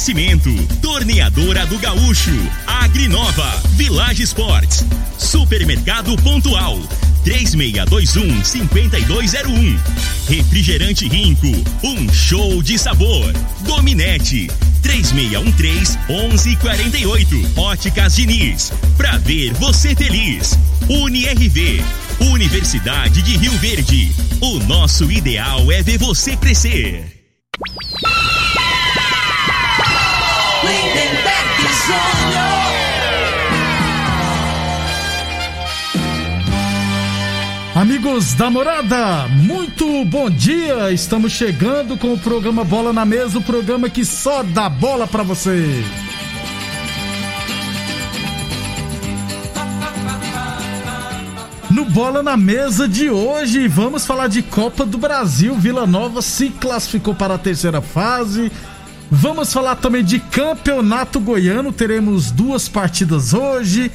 Oferecimento: Torneadora do Gaúcho, Agrinova, Village Esportes, Supermercado Pontual, 3621-5201, Refrigerante Rinco, um show de sabor, Dominete, 3613-1148, Óticas Diniz, pra ver você feliz, UniRV, Universidade de Rio Verde, o nosso ideal é ver você crescer. Lindenberg Júnior. Amigos da Morada, muito bom dia. Estamos chegando com o programa Bola na Mesa, o programa que só dá bola pra você. No Bola na Mesa de hoje, vamos falar de Copa do Brasil. Vila Nova se classificou para a terceira fase. Vamos falar também de Campeonato Goiano, teremos duas partidas hoje.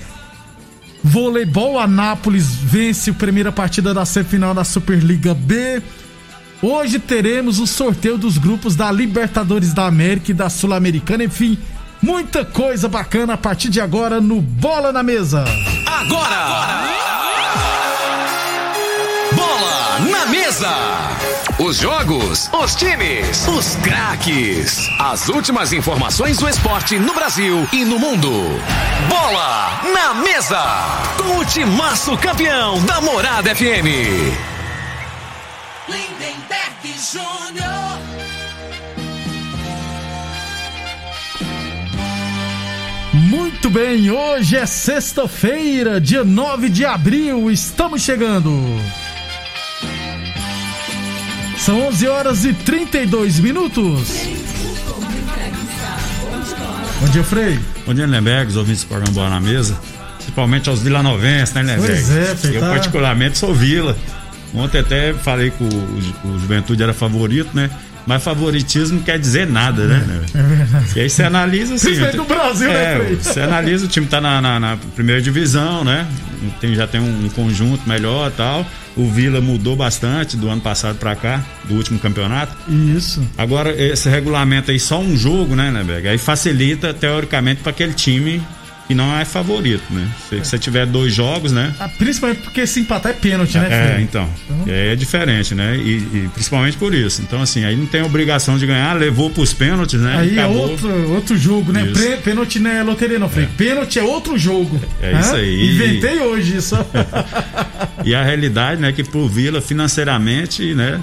Voleibol, Anápolis vence a primeira partida da semifinal da Superliga B. Hoje teremos o sorteio dos grupos da Libertadores da América e da Sul-Americana. Enfim, muita coisa bacana a partir de agora no Bola na Mesa. Agora! Bola na Mesa! Os jogos, os times, os craques. As últimas informações do esporte no Brasil e no mundo. Bola na Mesa. Com o timaço campeão da Morada FM. Lindenberg Júnior. Muito bem, hoje é sexta-feira, dia 9 de abril. Estamos chegando. São 11h32. Bom dia, Frei. Bom dia, Lindenberg, os ouvintes do programa Bola na Mesa. Principalmente aos vilanovenses, né, Lindenberg? Pois é, Frei. Eu, particularmente, sou vila. Ontem até falei que o Juventude era favorito, né? Mas favoritismo não quer dizer nada, né? É verdade. E aí você analisa assim. Isso é do Brasil, né, Frei? Você analisa, o time tá na primeira divisão, né? Já tem um conjunto melhor e tal. O Vila mudou bastante do ano passado pra cá, do último campeonato. Isso. Agora, esse regulamento aí, só um jogo, né, Nebega? Aí facilita, teoricamente, pra aquele time que não é favorito, né? Se você tiver dois jogos, né? Ah, principalmente porque se empatar é pênalti, né, Felipe? É, então. É diferente, né? E principalmente por isso. Então, assim, aí não tem obrigação de ganhar, levou pros pênaltis, né? Aí acabou. É outro jogo, né? Pênalti não é loteria, não, Felipe. Pênalti é outro jogo. É isso aí. Inventei hoje isso. E a realidade, né, que pro Vila, financeiramente, né?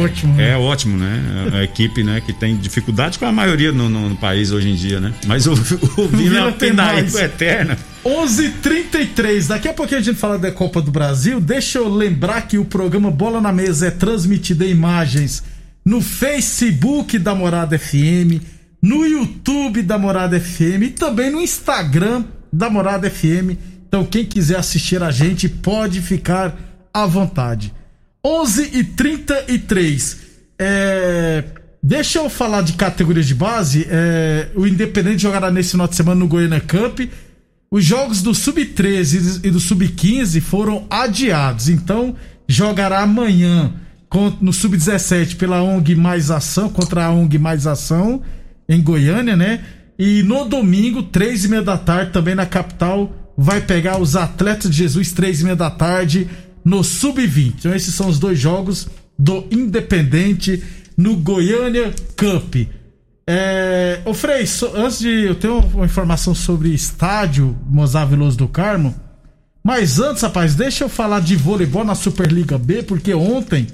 Ótimo. Né? É ótimo, né? A equipe, né, que tem dificuldade com a maioria no país hoje em dia, né? Mas o Vila é uma pendaíba eterna. 11h33, daqui a pouquinho a gente fala da Copa do Brasil. Deixa eu lembrar que o programa Bola na Mesa é transmitido em imagens no Facebook da Morada FM, no YouTube da Morada FM e também no Instagram da Morada FM. Então quem quiser assistir a gente pode ficar à vontade. 11h33. Deixa eu falar de categorias de base. O Independente jogará nesse final de semana no Goiânia Cup. Os jogos do Sub-13 e do Sub-15 foram adiados. Então, jogará amanhã no Sub-17 pela ONG Mais Ação, contra a ONG Mais Ação em Goiânia, né? E no domingo, 15h30, também na capital, vai pegar os Atletas de Jesus, 15h30. No Sub-20. Então esses são os dois jogos do Independente no Goiânia Cup. Ô Frei, antes de... eu tenho uma informação sobre estádio Mozá Veloso do Carmo, mas antes, rapaz, deixa eu falar de voleibol na Superliga B, porque ontem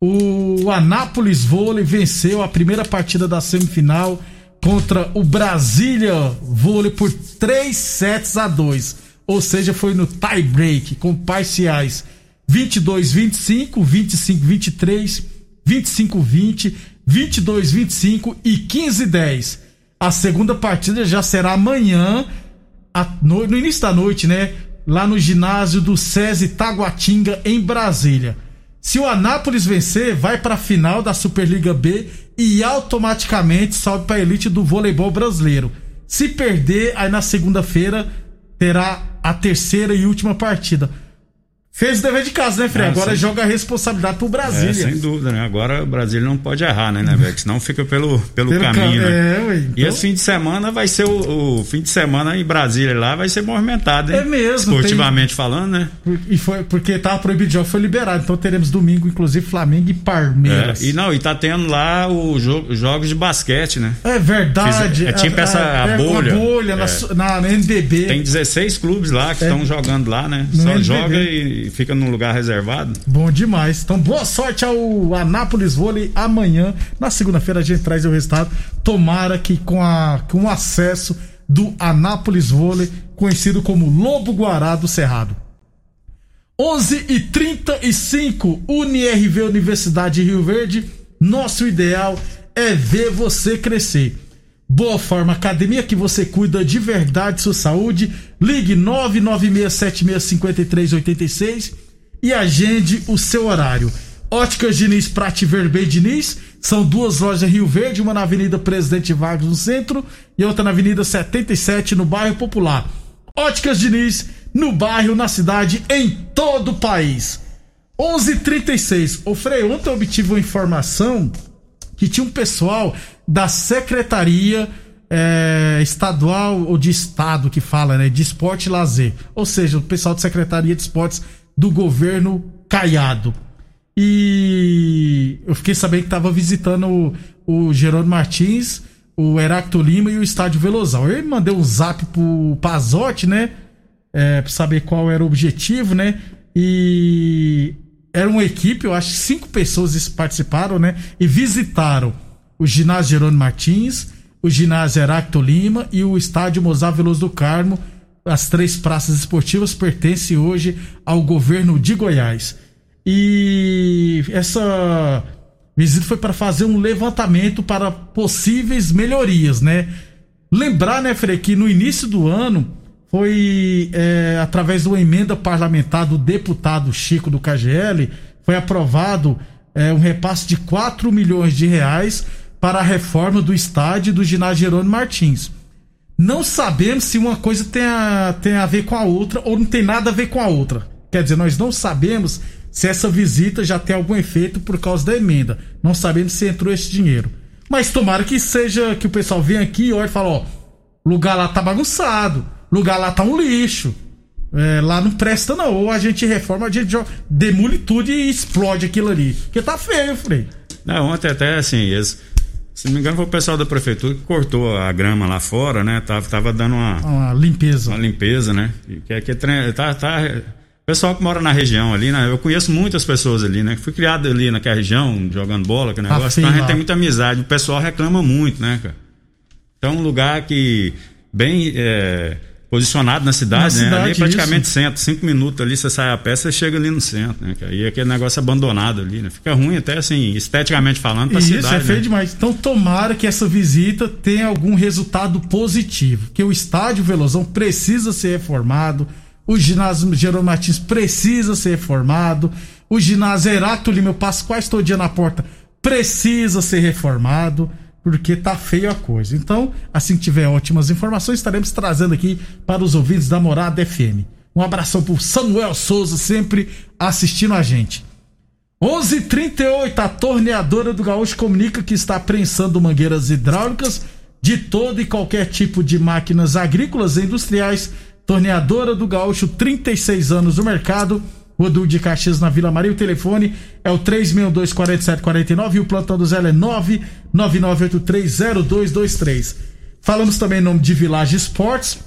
o Anápolis Vôlei venceu a primeira partida da semifinal contra o Brasília Vôlei por 3-2. Ou seja, foi no tie break com parciais 22-25, 25-23, 25-20, 22-25 e 15-10. A segunda partida já será amanhã, no início da noite, né? Lá no ginásio do SESI Taguatinga, em Brasília. Se o Anápolis vencer, vai para a final da Superliga B e automaticamente sobe para a elite do voleibol brasileiro. Se perder, aí na segunda-feira terá a terceira e última partida. Fez o dever de casa, né, Frei? Agora joga a responsabilidade pro Brasília. Sem dúvida, né? Agora o Brasília não pode errar, né, velho? Senão fica pelo caminho, né? Então... E esse fim de semana vai ser o fim de semana em Brasília lá, vai ser movimentado, hein? É mesmo. Esportivamente falando, né? E foi porque tava proibido de jogo, foi liberado. Então teremos domingo, inclusive, Flamengo e Palmeiras. E tá tendo lá os jogos de basquete, né? É verdade. É tipo essa bolha. Na NBB. Tem 16 clubes lá que estão jogando lá, né? No Só NBB. Joga e fica num lugar reservado. Bom demais. Então, boa sorte ao Anápolis Vôlei amanhã. Na segunda-feira a gente traz o resultado. Tomara que com o acesso do Anápolis Vôlei, conhecido como Lobo Guará do Cerrado. 11h35, UniRV, Universidade de Rio Verde. Nosso ideal é ver você crescer. Boa Forma Academia, que você cuida de verdade sua saúde. Ligue 996765386 e agende o seu horário. Óticas Diniz, Prate Verbe Diniz, são duas lojas Rio Verde, uma na Avenida Presidente Vargas no centro e outra na Avenida 77 no bairro Popular. Óticas Diniz, no bairro, na cidade, em todo o país. 11h36, ô Frei, ontem eu obtive uma informação que tinha um pessoal da Secretaria Estadual ou de Estado que fala, né? De Esporte e Lazer. Ou seja, o pessoal da Secretaria de Esportes do governo Caiado. E eu fiquei sabendo que estava visitando o Gerônimo Martins, o Heráclito Lima e o Estádio Velozão. Eu mandei um zap pro Pazotti, né? Pra saber qual era o objetivo, né? E era uma equipe, eu acho que 5 pessoas participaram, né? E visitaram o ginásio Gerônimo Martins, o ginásio Heráclito Lima e o estádio Mozá Veloso do Carmo. As 3 praças esportivas pertencem hoje ao governo de Goiás. E essa visita foi para fazer um levantamento para possíveis melhorias, né? Lembrar, né, Frei, que no início do ano foi através de uma emenda parlamentar do deputado Chico do KGL, foi aprovado um repasse de 4 milhões de reais para a reforma do estádio e do ginásio Gerônimo Martins. Não sabemos se uma coisa tem a ver com a outra ou não tem nada a ver com a outra. Quer dizer, nós não sabemos se essa visita já tem algum efeito por causa da emenda. Não sabemos se entrou esse dinheiro. Mas tomara que seja que o pessoal venha aqui e olhe e fala, ó, lugar lá tá bagunçado, lugar lá tá um lixo, lá não presta não, ou a gente reforma, a gente joga, demole tudo e explode aquilo ali, porque tá feio, Frei. Não, ontem até assim, se não me engano foi o pessoal da prefeitura que cortou a grama lá fora, né, tava dando uma limpeza. Uma limpeza, né, o pessoal que mora na região ali, né? Eu conheço muitas pessoas ali, né? Fui criado ali naquela região, jogando bola, que negócio. Então a gente tem muita amizade. O pessoal reclama muito, né, cara? Então, um lugar que bem posicionado na cidade, né? Ali é praticamente centro. 5 minutos ali, você sai a pé, você chega ali no centro, né, cara? E aquele negócio abandonado ali, né? Fica ruim até, assim, esteticamente falando, pra cidade. Isso, é feio demais. Então, tomara que essa visita tenha algum resultado positivo. Que o estádio Velozão precisa ser reformado. O ginásio Gerônimo Martins precisa ser reformado. O ginásio Heráclito Lima, eu passo quase todo dia na porta, precisa ser reformado, porque tá feio a coisa. Então, assim que tiver ótimas informações, estaremos trazendo aqui para os ouvintes da Morada FM. Um abração pro Samuel Souza, sempre assistindo a gente. 11h38, a Torneadora do Gaúcho comunica que está prensando mangueiras hidráulicas de todo e qualquer tipo de máquinas agrícolas e industriais. Torneadora do Gaúcho, 36 anos no mercado, Rodul de Caxias na Vila Maria. O telefone é o 362-4749 e o plantão do Zé é 999830223. Falamos também em nome de Village Esportes.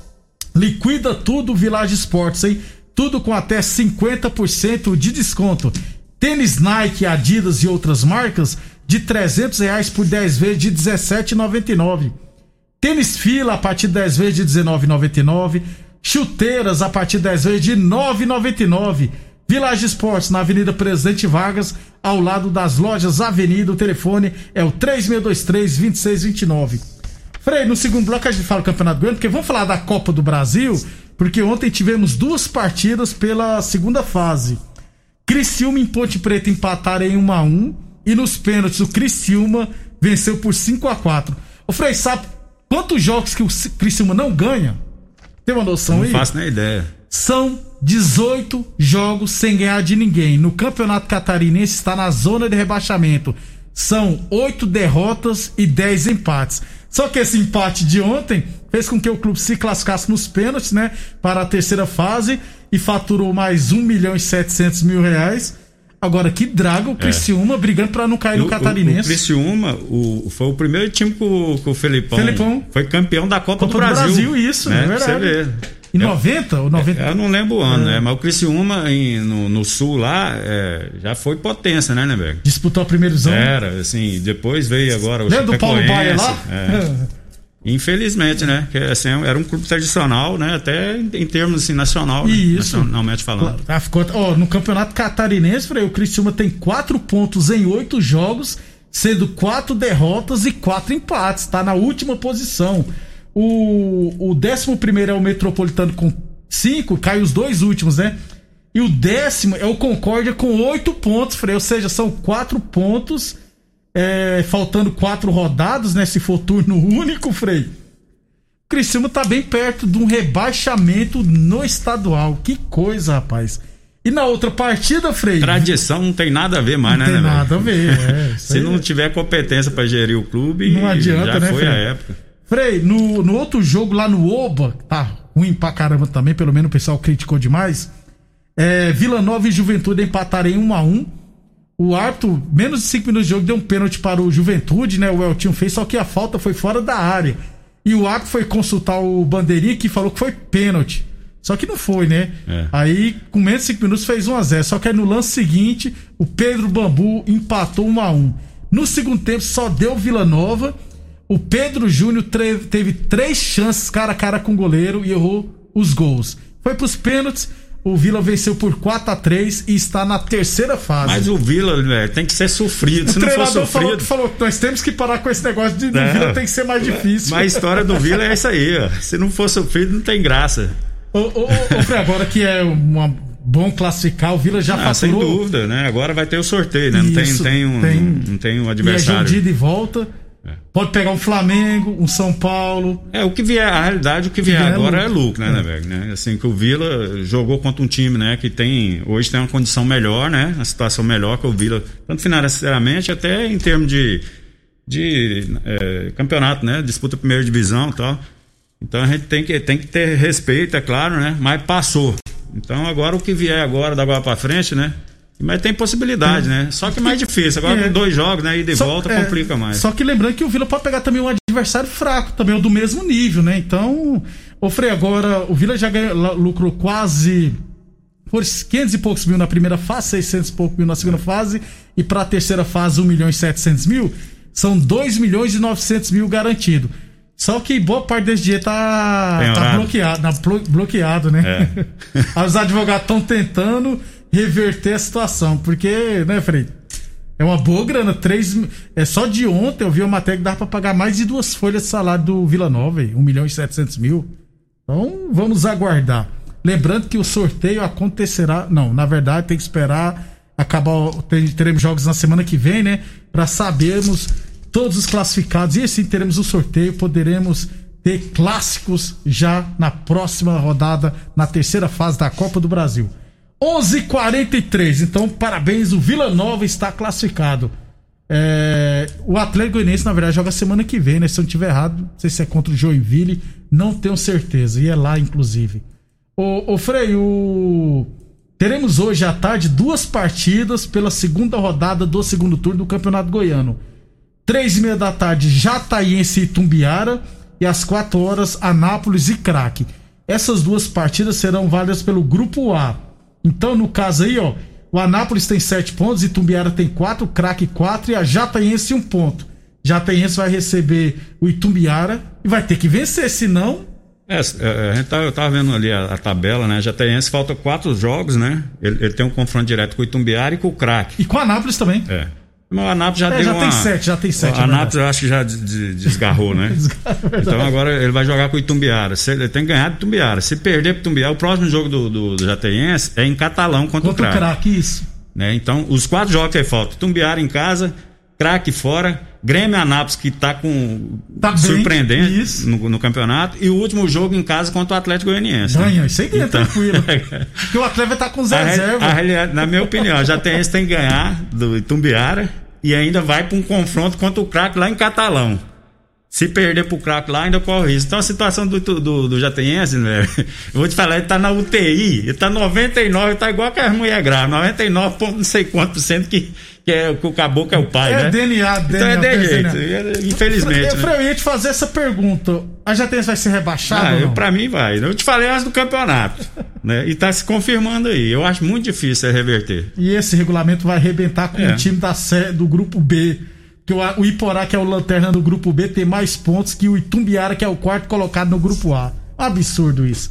Liquida tudo Village Esportes, hein? Tudo com até 50% de desconto. Tênis Nike, Adidas e outras marcas de R$300 por 10 vezes de R$17,99. Tênis Fila a partir de 10 vezes de R$19,99. Chuteiras a partir de 10 vezes de R$ 9,99. Village Esportes na Avenida Presidente Vargas, ao lado das lojas Avenida. O telefone é o 3623-2629. Frei, no segundo bloco a gente fala do Campeonato Goiano, porque vamos falar da Copa do Brasil, porque ontem tivemos 2 partidas pela segunda fase. Criciúma e Ponte Preta empataram em 1-1 e nos pênaltis o Criciúma venceu por 5-4. O Frei, sabe quantos jogos que o Criciúma não ganha? Tem uma noção aí? Não faço nem ideia. São 18 jogos sem ganhar de ninguém. No Campeonato Catarinense está na zona de rebaixamento. São 8 derrotas e 10 empates. Só que esse empate de ontem fez com que o clube se classificasse nos pênaltis, né, para a terceira fase, e faturou mais R$1.700.000. Agora, que draga o Criciúma brigando para não cair no Catarinense. O Criciúma foi o primeiro time que o Felipão foi campeão da Copa do Brasil. Isso, né? É verdade. Você vê. Em 90 ou 90? Eu não lembro o ano, né? Mas o Criciúma no sul lá já foi potência, né, Nebega? Disputou a primeira zona. Era, assim, depois veio agora o Jataiense. Lembra do Paulo Baia lá? Infelizmente, né? Que, assim, era um clube tradicional, né? Até em termos assim, nacional, isso, né? Nacionalmente falando. Ah, ficou, no Campeonato Catarinense, Frei, o Criciúma tem 4 pontos em 8 jogos, sendo 4 derrotas e 4 empates. Tá na última posição. O 11º é o Metropolitano com 5, cai os 2 últimos, né? E o 10º é o Concórdia com 8 pontos, Frei. Ou seja, são 4 pontos, faltando 4 rodadas, né? Se for turno único, Frei. O Criciúma tá bem perto de um rebaixamento no estadual. Que coisa, rapaz. E na outra partida, Frei... Tradição não tem nada a ver mais, né? Não tem nada a ver, Se não tiver competência pra gerir o clube, não adianta, já foi a época. Frei, no outro jogo lá no Oba, tá ruim pra caramba também, pelo menos o pessoal criticou demais, Vila Nova e Juventude empataram em 1-1, o Arthur, menos de 5 minutos de jogo, deu um pênalti para o Juventude, né, o Eltinho fez, só que a falta foi fora da área, e o Arthur foi consultar o Bandeirinha, que falou que foi pênalti, só que não foi, né, aí com menos de 5 minutos fez 1-0, só que aí no lance seguinte, o Pedro Bambu empatou 1-1, no segundo tempo só deu Vila Nova. O Pedro Júnior teve 3 chances cara a cara com o goleiro e errou os gols. Foi pros pênaltis, o Vila venceu por 4-3 e está na terceira fase. Mas o Vila, tem que ser sofrido. Se não for sofrido... O treinador falou que nós temos que parar com esse negócio de o Vila tem que ser mais difícil. Mas a história do Vila é essa aí, ó. Se não for sofrido, não tem graça. Agora que é bom classificar, o Vila já faturou. Sem dúvida, né? Agora vai ter o sorteio, né? Isso, não tem um adversário. E é de ida e volta. Pode pegar um Flamengo, um São Paulo. O que vier, a realidade, o que vier agora é lucro, né, Nebega, né? Assim, que o Vila jogou contra um time, né, que hoje tem uma condição melhor, né, uma situação melhor que o Vila, tanto financeiramente, até em termos de campeonato, né, disputa primeira divisão e tal. Então a gente tem que ter respeito, é claro, né, mas passou. Então agora o que vier agora, da agora pra frente, né, mas tem possibilidade, né? Só que mais difícil. Agora com 2 jogos, né? Ida e volta complica mais. Só que lembrando que o Vila pode pegar também um adversário fraco, também do mesmo nível, né? Então, Frei, agora o Vila já lucrou quase por 500 e poucos mil na primeira fase, 600 e poucos mil na segunda fase, e para a terceira fase 1.700.000, são 2.900.000 garantido. Só que boa parte desse dinheiro tá bloqueado, né? Os advogados estão tentando reverter a situação, porque, né, Frei, é uma boa grana, 3, só de ontem eu vi uma matéria que dava pra pagar mais de 2 folhas de salário do Vila Nova, 1.700.000, então vamos aguardar, lembrando que o sorteio acontecerá, na verdade tem que esperar, teremos jogos na semana que vem, né, pra sabermos todos os classificados, e assim teremos o sorteio, poderemos ter clássicos já na próxima rodada, na terceira fase da Copa do Brasil. 11:43, então parabéns, o Vila Nova está classificado. O Atlético Goianiense na verdade joga semana que vem, né? Se eu não tiver errado, não sei se é contra o Joinville, não tenho certeza, e é lá inclusive. Frei, teremos hoje à tarde 2 partidas pela segunda rodada do segundo turno do Campeonato Goiano. 3:30 da tarde, Jataiense e Itumbiara, e às 4:00 Anápolis e Crac. Essas 2 partidas serão válidas pelo Grupo A. Então, no caso aí, o Anápolis tem 7 pontos, Itumbiara tem 4, Crac 4 e a Jataiense 1 ponto. Jataiense vai receber o Itumbiara e vai ter que vencer, senão... Eu tava vendo ali a tabela, né? Jataiense falta 4 jogos, né? Ele tem um confronto direto com o Itumbiara e com o Crac. E com o Anápolis também. Mas o Anápolis já tem sete. O Anápolis eu acho que já desgarrou, né? Então agora ele vai jogar com o Itumbiara. Ele tem que ganhar do Itumbiara. Se perder pro Itumbiara, o próximo jogo do Jataiense é em Catalão contra o Crac, isso. Né? Então, os 4 jogos que faltam: Itumbiara em casa, Crac fora, Grêmio Anápolis, que tá surpreendendo no campeonato, e o último jogo em casa contra o Atlético Goianiense. Ganha, isso aí é tranquilo. Porque o Atlético vai tá com 0 reserva. Na minha opinião, já tem esse, tem que ganhar do Itumbiara e ainda vai para um confronto contra o Crac lá em Catalão. Se perder pro Crac lá, ainda corre isso. Então a situação do Jataiense, né? Eu vou te falar, ele tá na UTI, ele tá 99, tá igual que as mulheres grávidas, 99, não sei quanto por cento que o caboclo é o pai, né? DNA. Então é de jeito, infelizmente. Eu ia te fazer essa pergunta, a Jataiense vai ser rebaixada? Não? Pra mim vai, eu te falei antes do campeonato, né? E tá se confirmando aí, eu acho muito difícil reverter. E esse regulamento vai arrebentar com o time do grupo B, que o Iporá, que é o lanterna do grupo B, tem mais pontos que o Itumbiara, que é o quarto colocado no grupo A. Absurdo isso.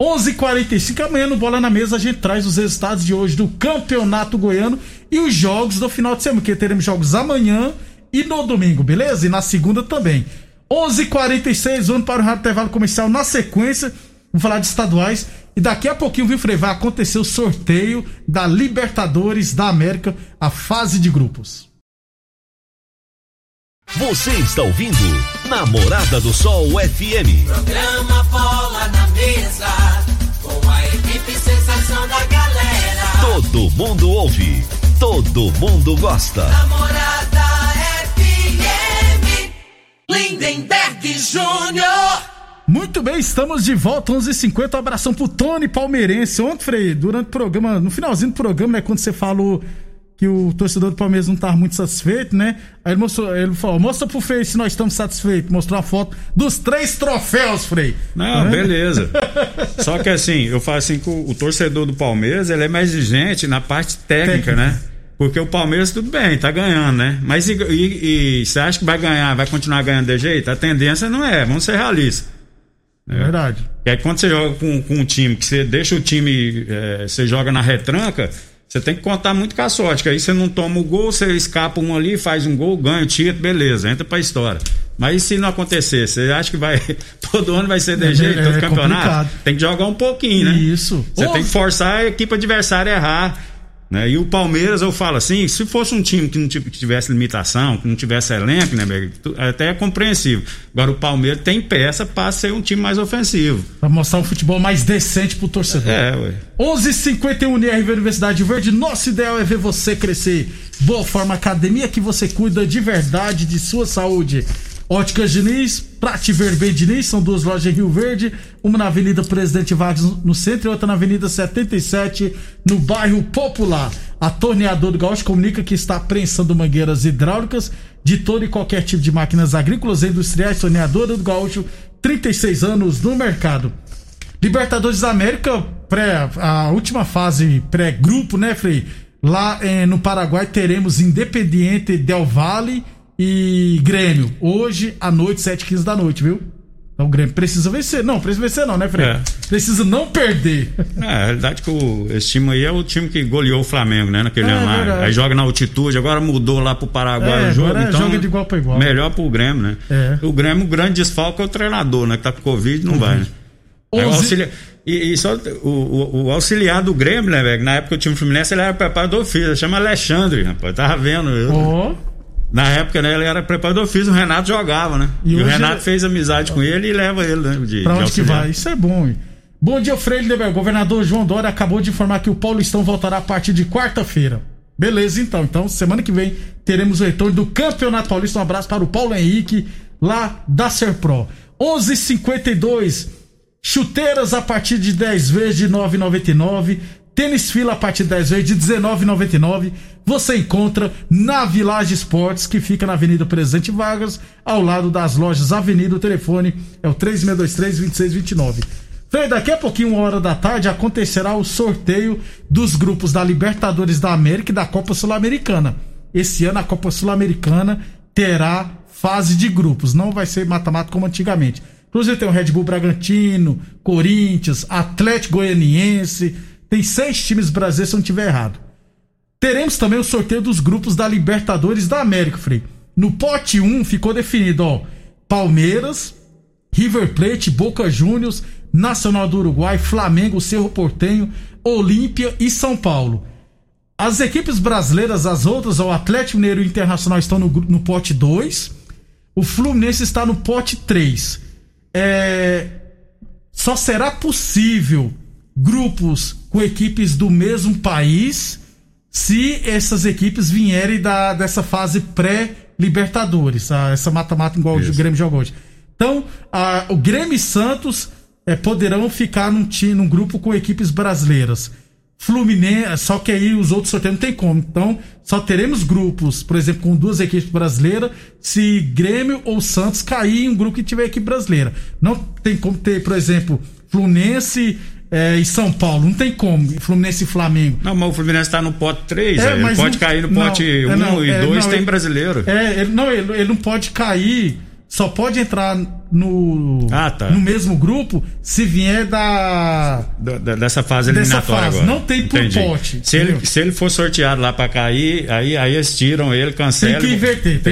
11h45, amanhã no Bola na Mesa a gente traz os resultados de hoje do Campeonato Goiano e os jogos do final de semana, que teremos jogos amanhã e no domingo, beleza? E na segunda também. 11h46, vamos para o rádio intervalo comercial. Na sequência, vamos falar de estaduais e daqui a pouquinho, viu, Frei, vai acontecer o sorteio da Libertadores da América, a fase de grupos. Você está ouvindo Namorada do Sol FM. Programa Bola na Mesa, com a equipe sensação da galera. Todo mundo ouve, todo mundo gosta. Namorada FM, Lindenberg Júnior. Muito bem, estamos de volta, 11h50, um abração pro Tony Palmeirense. Ontem, Frei, durante o programa, no finalzinho do programa, né, quando você falou que o torcedor do Palmeiras não estava muito satisfeito, né? Aí ele falou, mostra pro Frei se nós estamos satisfeitos. Mostrou a foto dos 3 troféus, Frei. Não, tá, beleza. Só que assim, eu falo assim que o torcedor do Palmeiras, ele é mais exigente na parte técnica, né? Porque o Palmeiras, tudo bem, tá ganhando, né? Mas e você acha que vai ganhar, vai continuar ganhando de jeito? A tendência não é, vamos ser realistas. É verdade. E aí quando você joga com um time, que você deixa o time, você joga na retranca, você tem que contar muito com a sorte, que aí você não toma o gol, você escapa um ali, faz um gol, ganha o título, beleza, entra pra história. Mas e se não acontecer? Você acha que vai, todo ano vai ser de jeito, todo campeonato? Complicado. Tem que jogar um pouquinho, né? Isso. Você tem que forçar a equipe adversária a errar, né? E o Palmeiras, eu falo assim, se fosse um time que tivesse limitação, que não tivesse elenco, né, até é compreensível. Agora o Palmeiras tem peça para ser um time mais ofensivo, para mostrar um futebol mais decente pro torcedor. 11h51, NRV Universidade de Verde, nosso ideal é ver você crescer. Boa Forma Academia, que você cuida de verdade de sua saúde. Óticas Diniz, Prate Verben Diniz, são 2 lojas em Rio Verde, uma na Avenida Presidente Vargas no centro e outra na Avenida 77 no bairro Popular. A Torneadora do Gaúcho comunica que está prensando mangueiras hidráulicas de todo e qualquer tipo de máquinas agrícolas e industriais. Torneadora do Gaúcho, 36 anos no mercado. Libertadores da América, a última fase pré-grupo, né, Frei? Lá no Paraguai teremos Independiente del Valle e Grêmio, hoje à noite, 7h15 da noite, viu? Então o Grêmio precisa vencer, né, Frei? Precisa não perder. A realidade é que esse time aí é o time que goleou o Flamengo, né, naquele ano lá. Aí joga na altitude, agora mudou lá pro Paraguai o jogo, então joga de igual pra igual. Melhor pro Grêmio, né? O Grêmio, o grande desfalco é o treinador, né, que tá com Covid, não vai, né? O auxiliar do Grêmio, né, velho? Na época o time Fluminense, ele era preparador físico, chama Alexandre, rapaz, tava vendo eu. Na época, né, ele era preparador físico, o Renato jogava, né? E o Renato fez amizade com ele e leva ele, né, pra onde que vai? Isso é bom, hein? Bom dia, Frei Lindenberg. Governador João Dória acabou de informar que o Paulistão voltará a partir de quarta-feira. Beleza, então. Então, semana que vem teremos o retorno do Campeonato Paulista. Um abraço para o Paulo Henrique, lá da Serpro. 11h52, chuteiras a partir de 10 vezes de R$ 9,99. Tênis Fila a partir de 10 vezes de R$ 19,99. Você encontra na Village Esportes, que fica na Avenida Presidente Vargas, ao lado das lojas Avenida. O telefone é o 3623-2629. Frei, daqui a pouquinho, 13h acontecerá o sorteio dos grupos da Libertadores da América e da Copa Sul-Americana. Esse ano a Copa Sul-Americana terá fase de grupos, não vai ser mata-mata como antigamente. Inclusive tem o Red Bull Bragantino, Corinthians, Atlético Goianiense. Tem 6 times brasileiros, se eu não tiver errado. Teremos também o sorteio dos grupos da Libertadores da América, Frei. No pote 1 ficou definido, Palmeiras, River Plate, Boca Juniors, Nacional do Uruguai, Flamengo, Cerro Porteño, Olímpia e São Paulo. As equipes brasileiras, as outras, o Atlético Mineiro e o Internacional estão no pote 2. O Fluminense está no pote 3. Só será possível grupos com equipes do mesmo país se essas equipes vierem dessa fase pré-Libertadores, essa mata-mata igual o Grêmio joga hoje. Então, o Grêmio e Santos poderão ficar num grupo com equipes brasileiras. Fluminense, só que aí os outros sorteios não tem como. Então, só teremos grupos, por exemplo, com duas equipes brasileiras, se Grêmio ou Santos cair em um grupo que tiver equipe brasileira. Não tem como ter, por exemplo, Fluminense e São Paulo. Não tem como. Fluminense e Flamengo. Não, mas o Fluminense tá no pote 3. Ele pode cair no pote 1 e 2 tem brasileiro. Ele não pode cair. Só pode entrar no mesmo grupo se vier dessa fase eliminatória agora. Não tem por pote. Se ele for sorteado lá pra cair, aí eles tiram ele, cancelam. Tem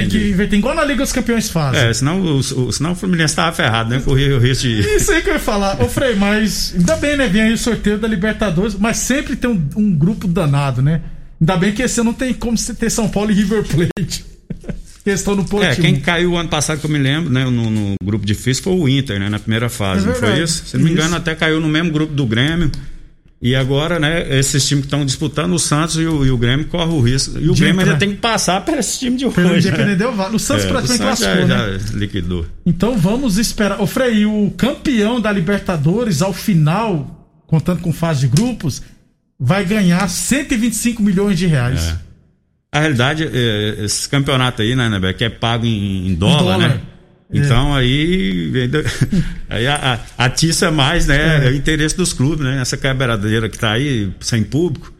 que inverter, igual na Liga dos Campeões fazem. Senão o Fluminense tava ferrado, né? Corria o risco de... Isso aí que eu ia falar. Ô Frei, mas ainda bem, né? Vem aí o sorteio da Libertadores, mas sempre tem um grupo danado, né? Ainda bem que esse não tem como você ter São Paulo e River Plate. No pote quem caiu ano passado, que eu me lembro, né, no grupo difícil, foi o Inter, né, na primeira fase, não foi isso? Se não me engano, até caiu no mesmo grupo do Grêmio. E agora, né, esses times que estão disputando, o Santos e o Grêmio correm o risco. E o Grêmio ainda tem que passar para esse time de hoje. O Santos praticamente classificou, né? Já liquidou. Então vamos esperar. O Frei, o campeão da Libertadores, ao final, contando com fase de grupos, vai ganhar 125 milhões de reais. A realidade, esse campeonato aí, né, Nebega, que é pago em dólar, né? Então aí atiça mais, né, o interesse dos clubes, né? Essa quebradeira que tá aí sem público.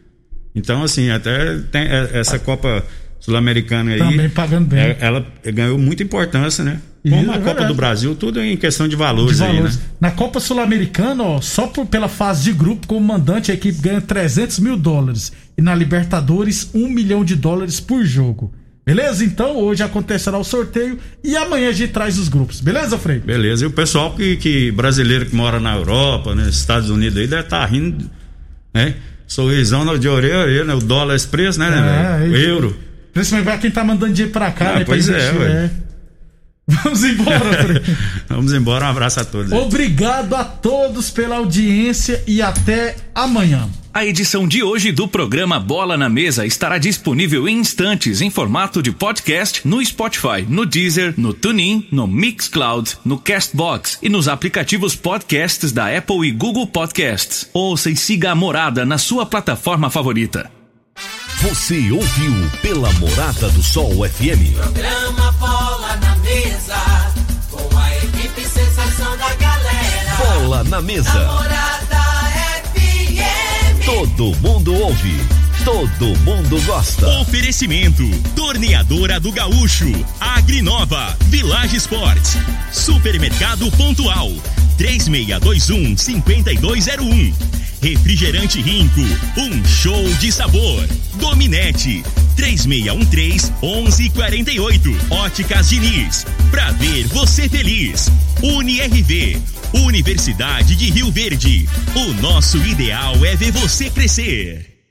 Então, assim, até tem essa Copa Sul-Americana aí. Também pagando bem. Ela ganhou muita importância, né? Como a Copa do Brasil, tudo em questão de valores aí, né? Na Copa Sul-Americana, pela fase de grupo, como mandante, a equipe ganha $300 mil. E na Libertadores, $1 milhão por jogo. Beleza? Então, hoje acontecerá o sorteio e amanhã a gente traz os grupos. Beleza, Frei? Beleza. E o pessoal que brasileiro que mora na Europa, nos Estados Unidos aí, deve estar rindo, né? Sorrisão de orelha a orelha, né? O dólar expresso, né, né? O euro. Principalmente quem tá mandando dinheiro pra cá, né? Pois pra investir, Vamos embora, Frei. Vamos embora, um abraço a todos. Obrigado a todos pela audiência e até amanhã. A edição de hoje do programa Bola na Mesa estará disponível em instantes em formato de podcast no Spotify, no Deezer, no TuneIn, no Mixcloud, no Castbox e nos aplicativos podcasts da Apple e Google Podcasts. Ouça e siga a Morada na sua plataforma favorita. Você ouviu pela Morada do Sol FM. Programa Bola na Mesa, com a equipe sensação da galera. Bola na Mesa. Morada FM. Todo mundo ouve, todo mundo gosta. Oferecimento, Torneadora do Gaúcho, Agrinova, Village Esportes, Supermercado Pontual, 3621-5201, Refrigerante Rinco, um show de sabor, Dominete, 3613-1148, Óticas Diniz, pra ver você feliz, UniRV, Universidade de Rio Verde. O nosso ideal é ver você crescer.